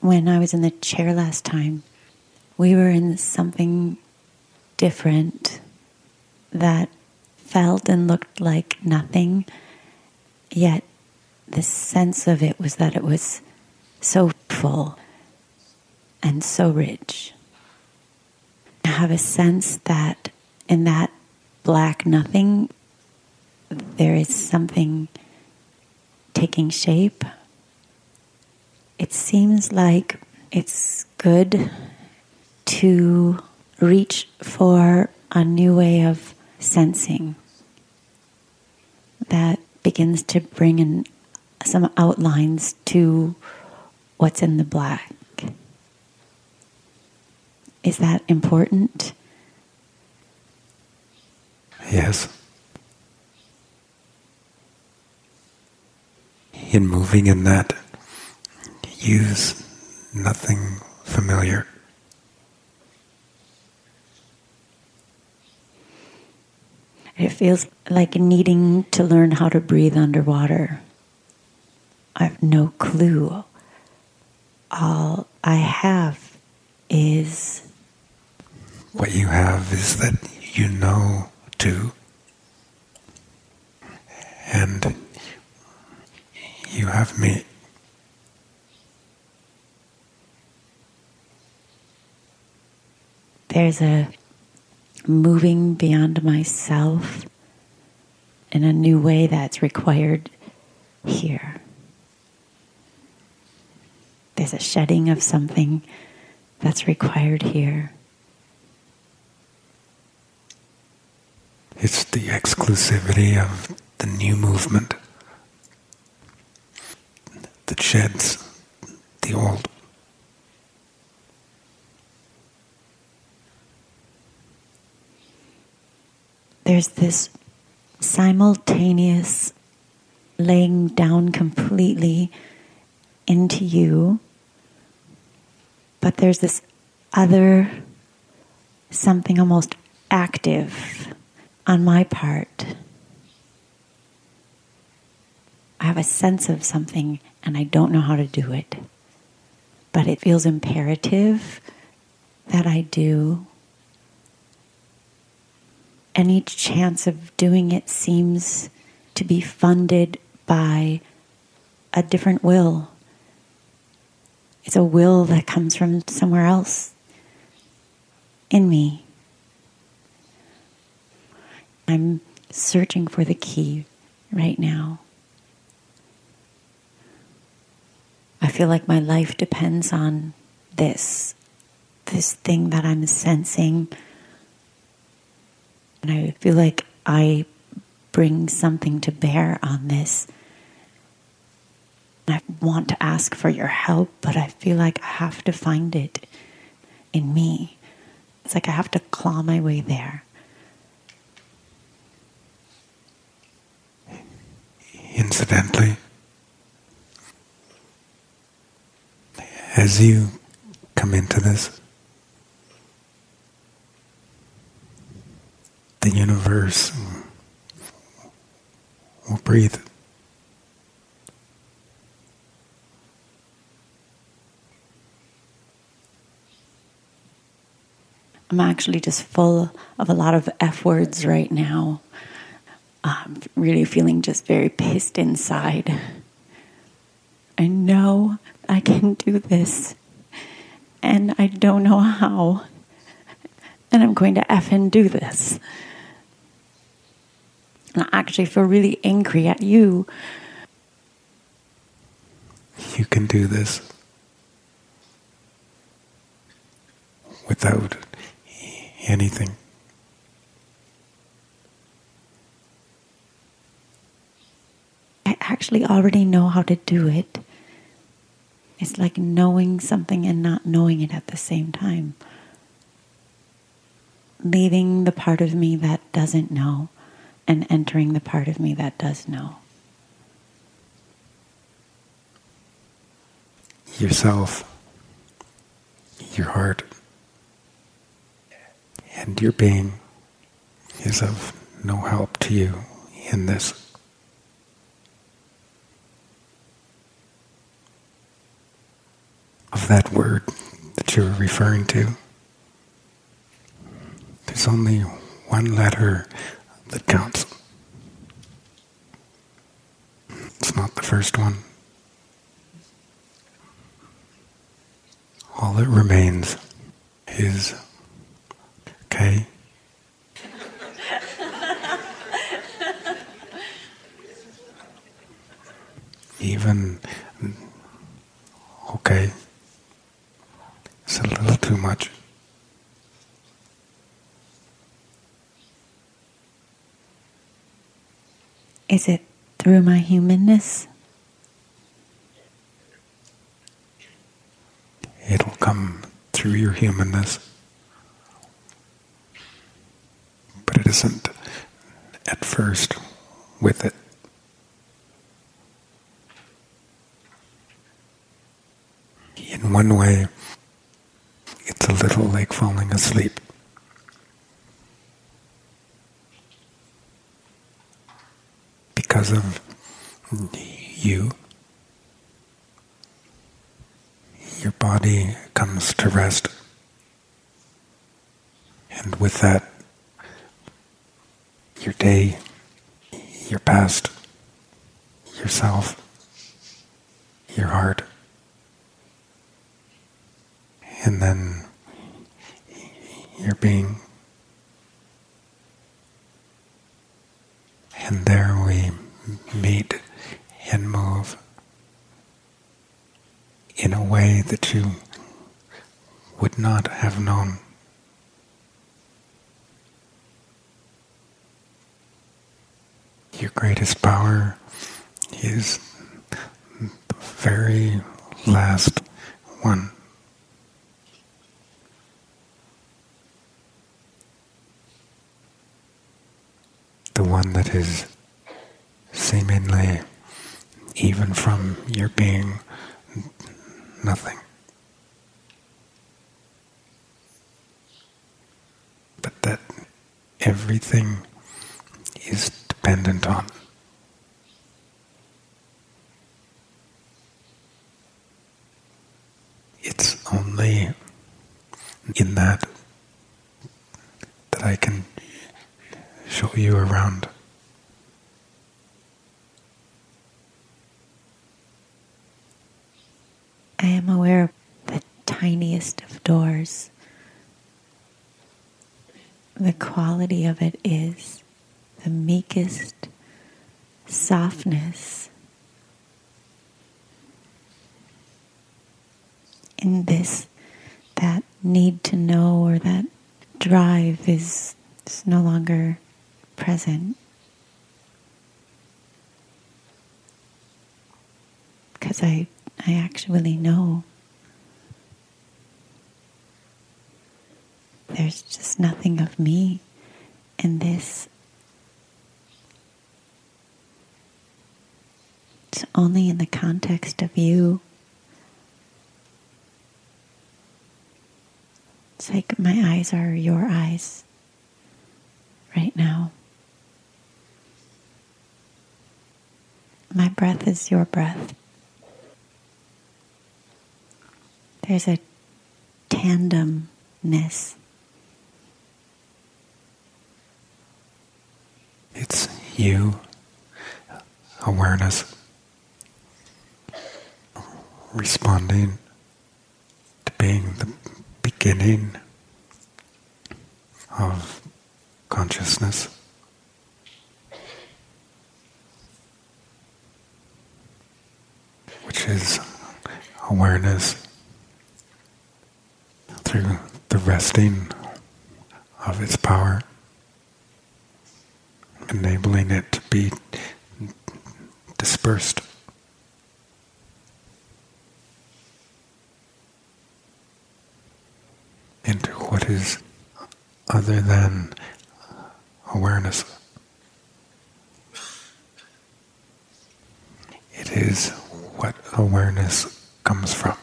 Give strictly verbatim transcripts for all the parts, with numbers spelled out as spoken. when I was in the chair last time, we were in something different that felt and looked like nothing, yet the sense of it was that it was so full and so rich. I have a sense that in that black nothing, there is something taking shape. It seems like it's good to reach for a new way of sensing that begins to bring in some outlines to what's in the black. Is that important? Yes. In moving in that, use nothing familiar. It feels like needing to learn how to breathe underwater. I have no clue. All I have is... What you have is that you know to, and you have me. There's a moving beyond myself in a new way that's required here. There's a shedding of something that's required here. It's the exclusivity of the new movement that sheds the old. There's this simultaneous laying down completely into you, but there's this other something almost active on my part. I have a sense of something and I don't know how to do it. But it feels imperative that I do. And each chance of doing it seems to be funded by a different will. It's a will that comes from somewhere else in me. I'm searching for the key right now. I feel like my life depends on this, this thing that I'm sensing. And I feel like I bring something to bear on this. And I want to ask for your help, but I feel like I have to find it in me. It's like I have to claw my way there. Incidentally, as you come into this, the universe will breathe. I'm actually just full of a lot of F words right now. I'm really feeling just very pissed inside. I know I can do this, and I don't know how, and I'm going to effing do this. And I actually feel really angry at you. You can do this without anything. Actually already know how to do it. It's like knowing something and not knowing it at the same time. Leaving the part of me that doesn't know and entering the part of me that does know. Yourself, your heart, and your being is of no help to you in this. of that word that you're referring to. There's only one letter that counts. It's not the first one. All that remains is K. Even okay, it's a little too much. Is it through my humanness? It'll come through your humanness, but it isn't at first with it. In one way, it's a little like falling asleep. Because of you, your body comes to rest. And with that, your day, your past, yourself, your heart, and then your being. And there we meet and move in a way that you would not have known. Your greatest power is the very last one. The one that is seemingly, even from your being, nothing. But that everything is dependent on. It's only in that that I can show you around. I am aware of the tiniest of doors. The quality of it is the meekest softness. In this, that need to know or that drive is, is no longer present, because I, I actually know there's just nothing of me in this. It's only in the context of you. It's like my eyes are your eyes right now. My breath is your breath. There's a tandemness. It's you, awareness, responding to being the beginning of consciousness. Which is awareness through the resting of its power, enabling it to be dispersed. Into what is other than awareness. It is what awareness comes from.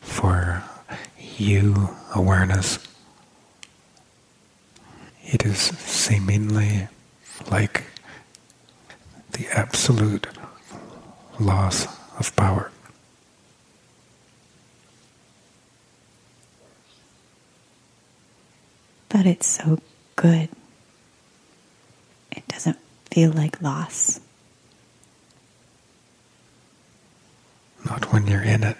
For you, awareness, it is seemingly like the the absolute loss of power. But it's so good. It doesn't feel like loss. Not when you're in it.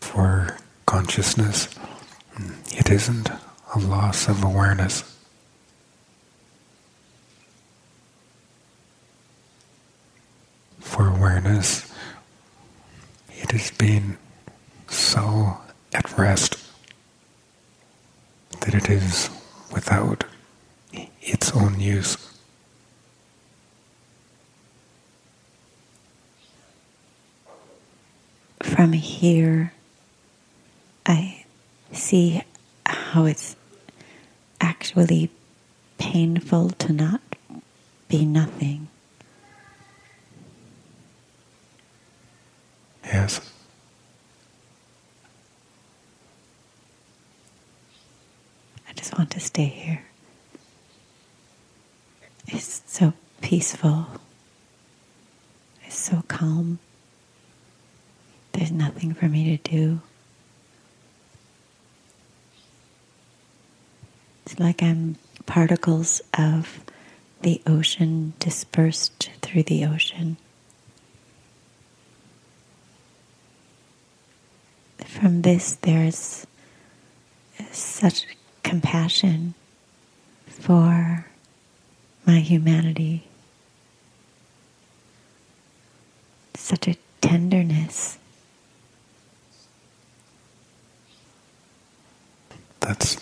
For consciousness, it isn't a loss of awareness. For awareness, it has been so at rest that it is without its own use. From here, I see how it's actually painful to not be nothing. Yes. I just want to stay here. It's so peaceful. It's so calm. There's nothing for me to do. It's like I'm particles of the ocean dispersed through the ocean. From this, there's such compassion for my humanity, such a tenderness. That's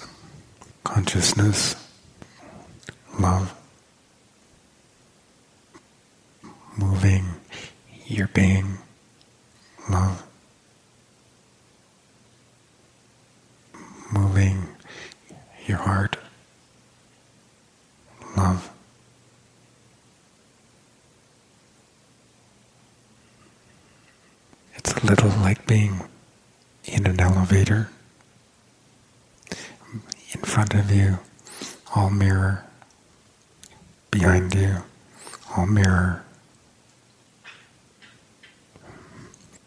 consciousness, love, moving your being, love. Moving your heart, love. It's a little like being in an elevator. In front of you, all mirror. Behind you, all mirror.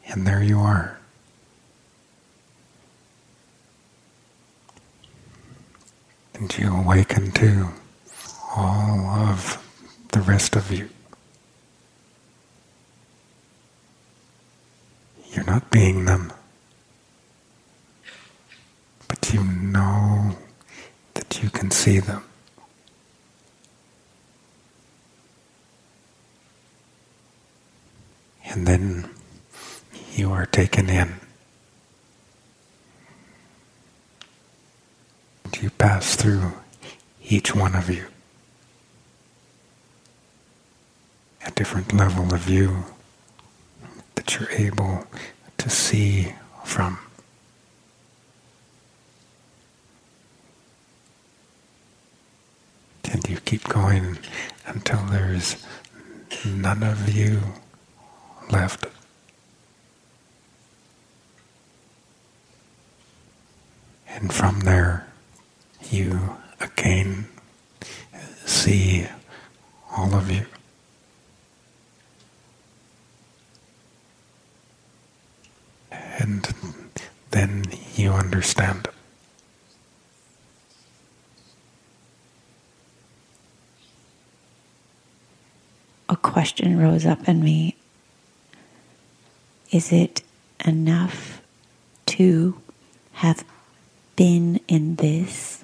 And there you are. And you awaken to all of the rest of you. You're not being them, but you know that you can see them. And then you are taken in. You pass through each one of you. A different level of you that you're able to see from. And you keep going until there's none of you left. And from there, you again see all of you. And then you understand. A question rose up in me. Is it enough to have been in this?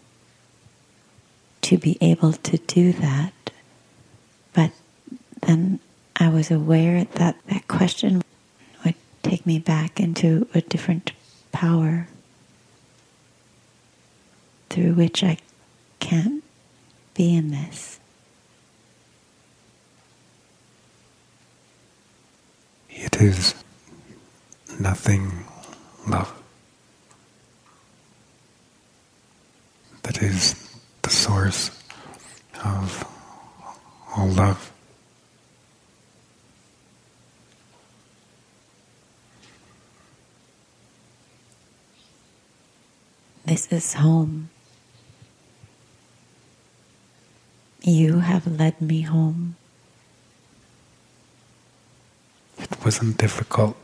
To be able to do that, but then I was aware that that question would take me back into a different power through which I can't be in this. It is nothing, love. That is the source of all love. This is home. You have led me home. It wasn't difficult.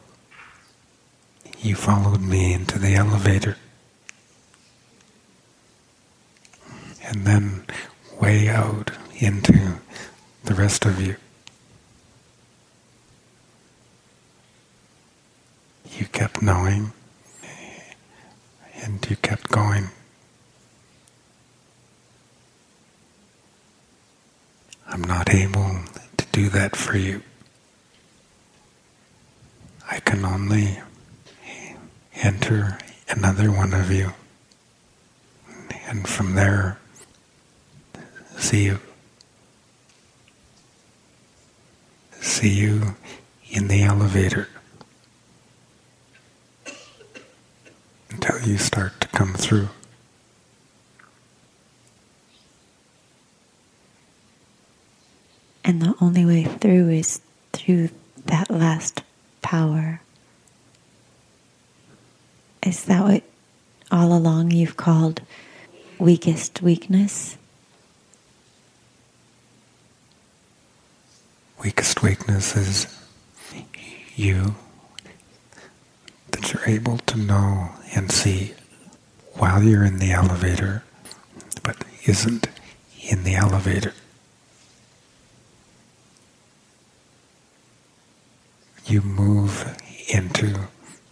You followed me into the elevator. And then way out into the rest of you. You kept knowing and you kept going. I'm not able to do that for you. I can only enter another one of you, and from there see you. See you in the elevator until you start to come through. And the only way through is through that last power. Is that what all along you've called weakest weakness? Weakest weakness is you, that you're able to know and see while you're in the elevator, but isn't in the elevator. You move into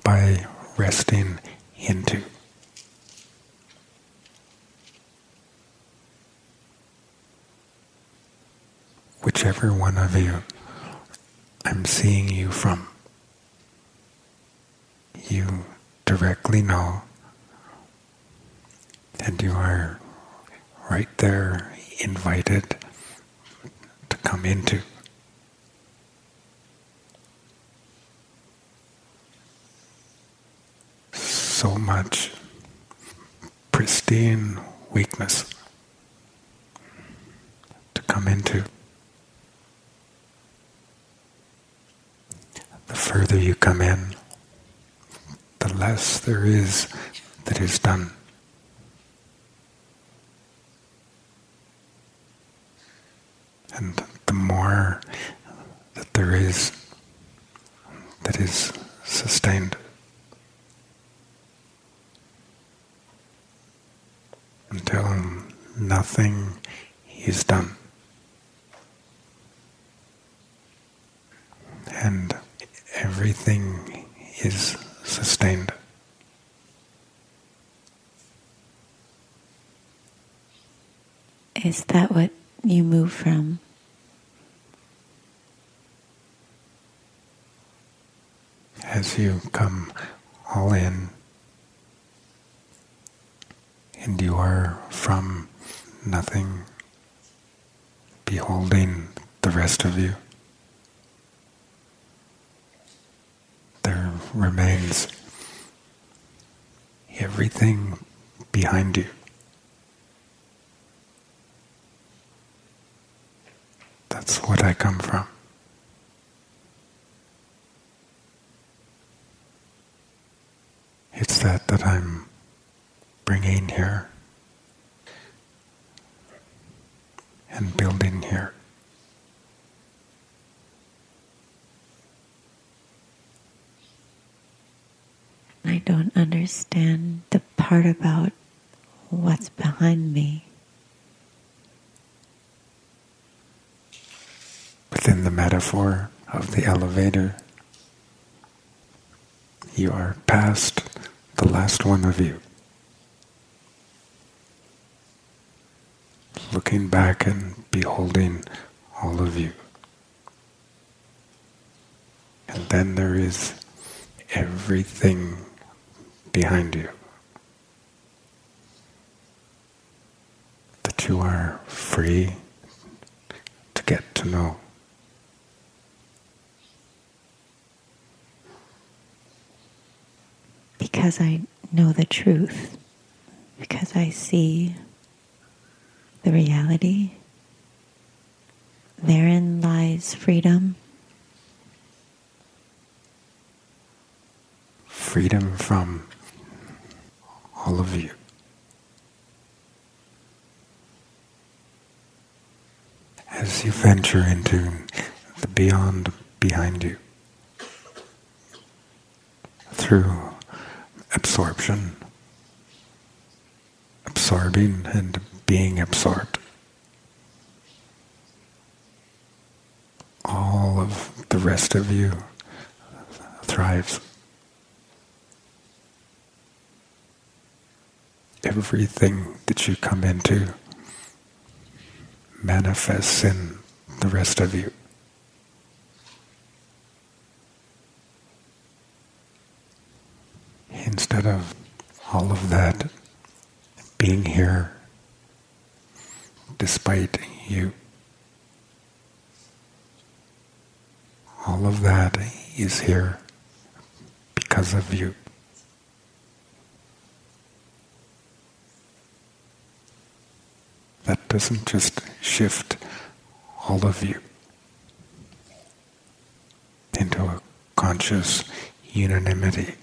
by resting into. Whichever one of you I'm seeing you from, you directly know, and you are right there invited to come into. So much pristine weakness to come into. The further you come in, the less there is that is done. And the more that there is that is sustained. Until nothing is done. And everything is sustained. Is that what you move from? As you come all in, and you are from nothing, beholding the rest of you. There remains everything behind you. That's what I come from. It's that that I'm bringing here and building here. I don't understand the part about what's behind me. Within the metaphor of the elevator, you are past the last one of you. Looking back and beholding all of you. And then there is everything behind you. That you are free to get to know. Because I know the truth. Because I see the reality. Therein lies freedom. Freedom from all of you. as you venture into the beyond behind you through absorption, absorbing and being absorbed. All of the rest of you thrives. Everything that you come into manifests in the rest of you. Instead of all of that being here despite you, all of that is here because of you. That doesn't just shift all of you into a conscious unanimity.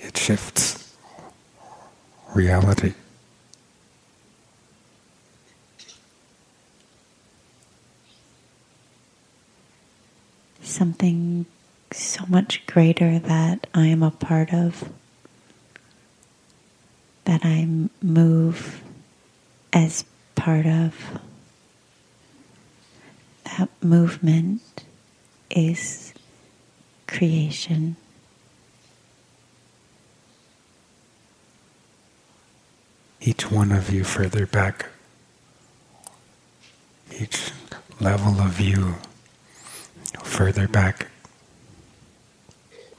It shifts reality. Something so much greater that I am a part of, that I move as part of. That movement is creation. Each one of you further back, each level of you further back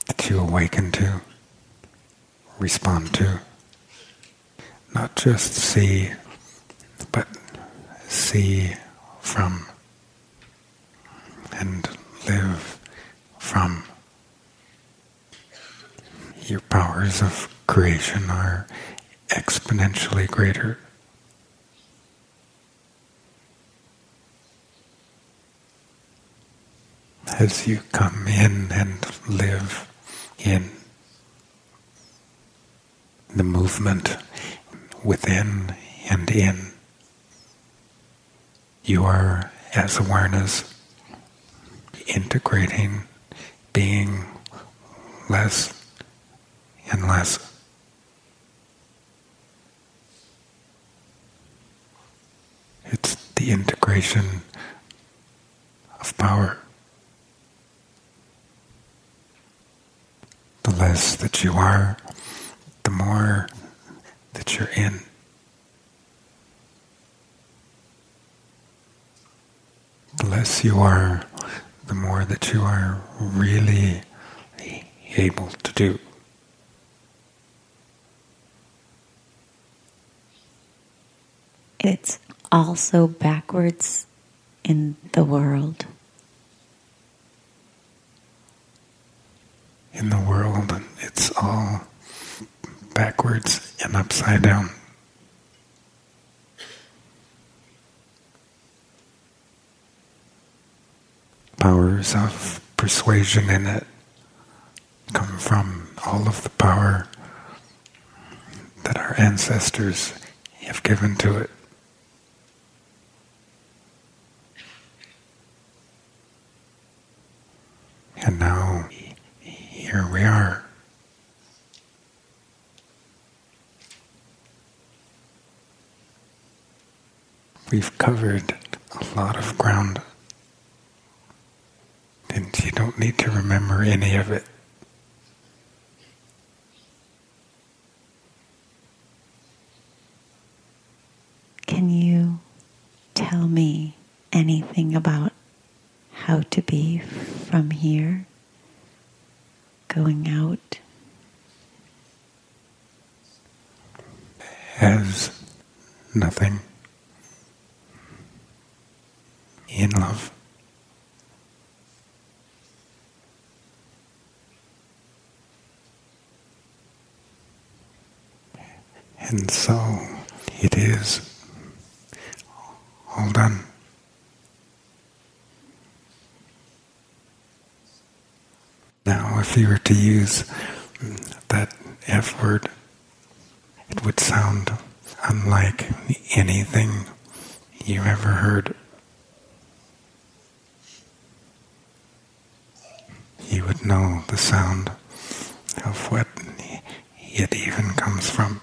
that you awaken to, respond to. Not just see, but see from, and live from. Your powers of creation are exponentially greater. As you come in and live in the movement within and in, you are, as awareness, integrating, being less and less. It's the integration of power. The less that you are, the more that you're in. The less you are, the more that you are really able to do. It's also backwards in the world. In the world, it's all backwards and upside down. Powers of persuasion in it come from all of the power that our ancestors have given to it. And now, here we are. We've covered a lot of ground, and you don't need to remember any of it. Can you tell me anything about how to be from here, going out? As nothing. In love. And so it is all done. Now, if you were to use that F word, it would sound unlike anything you ever heard. You would know the sound of what it even comes from.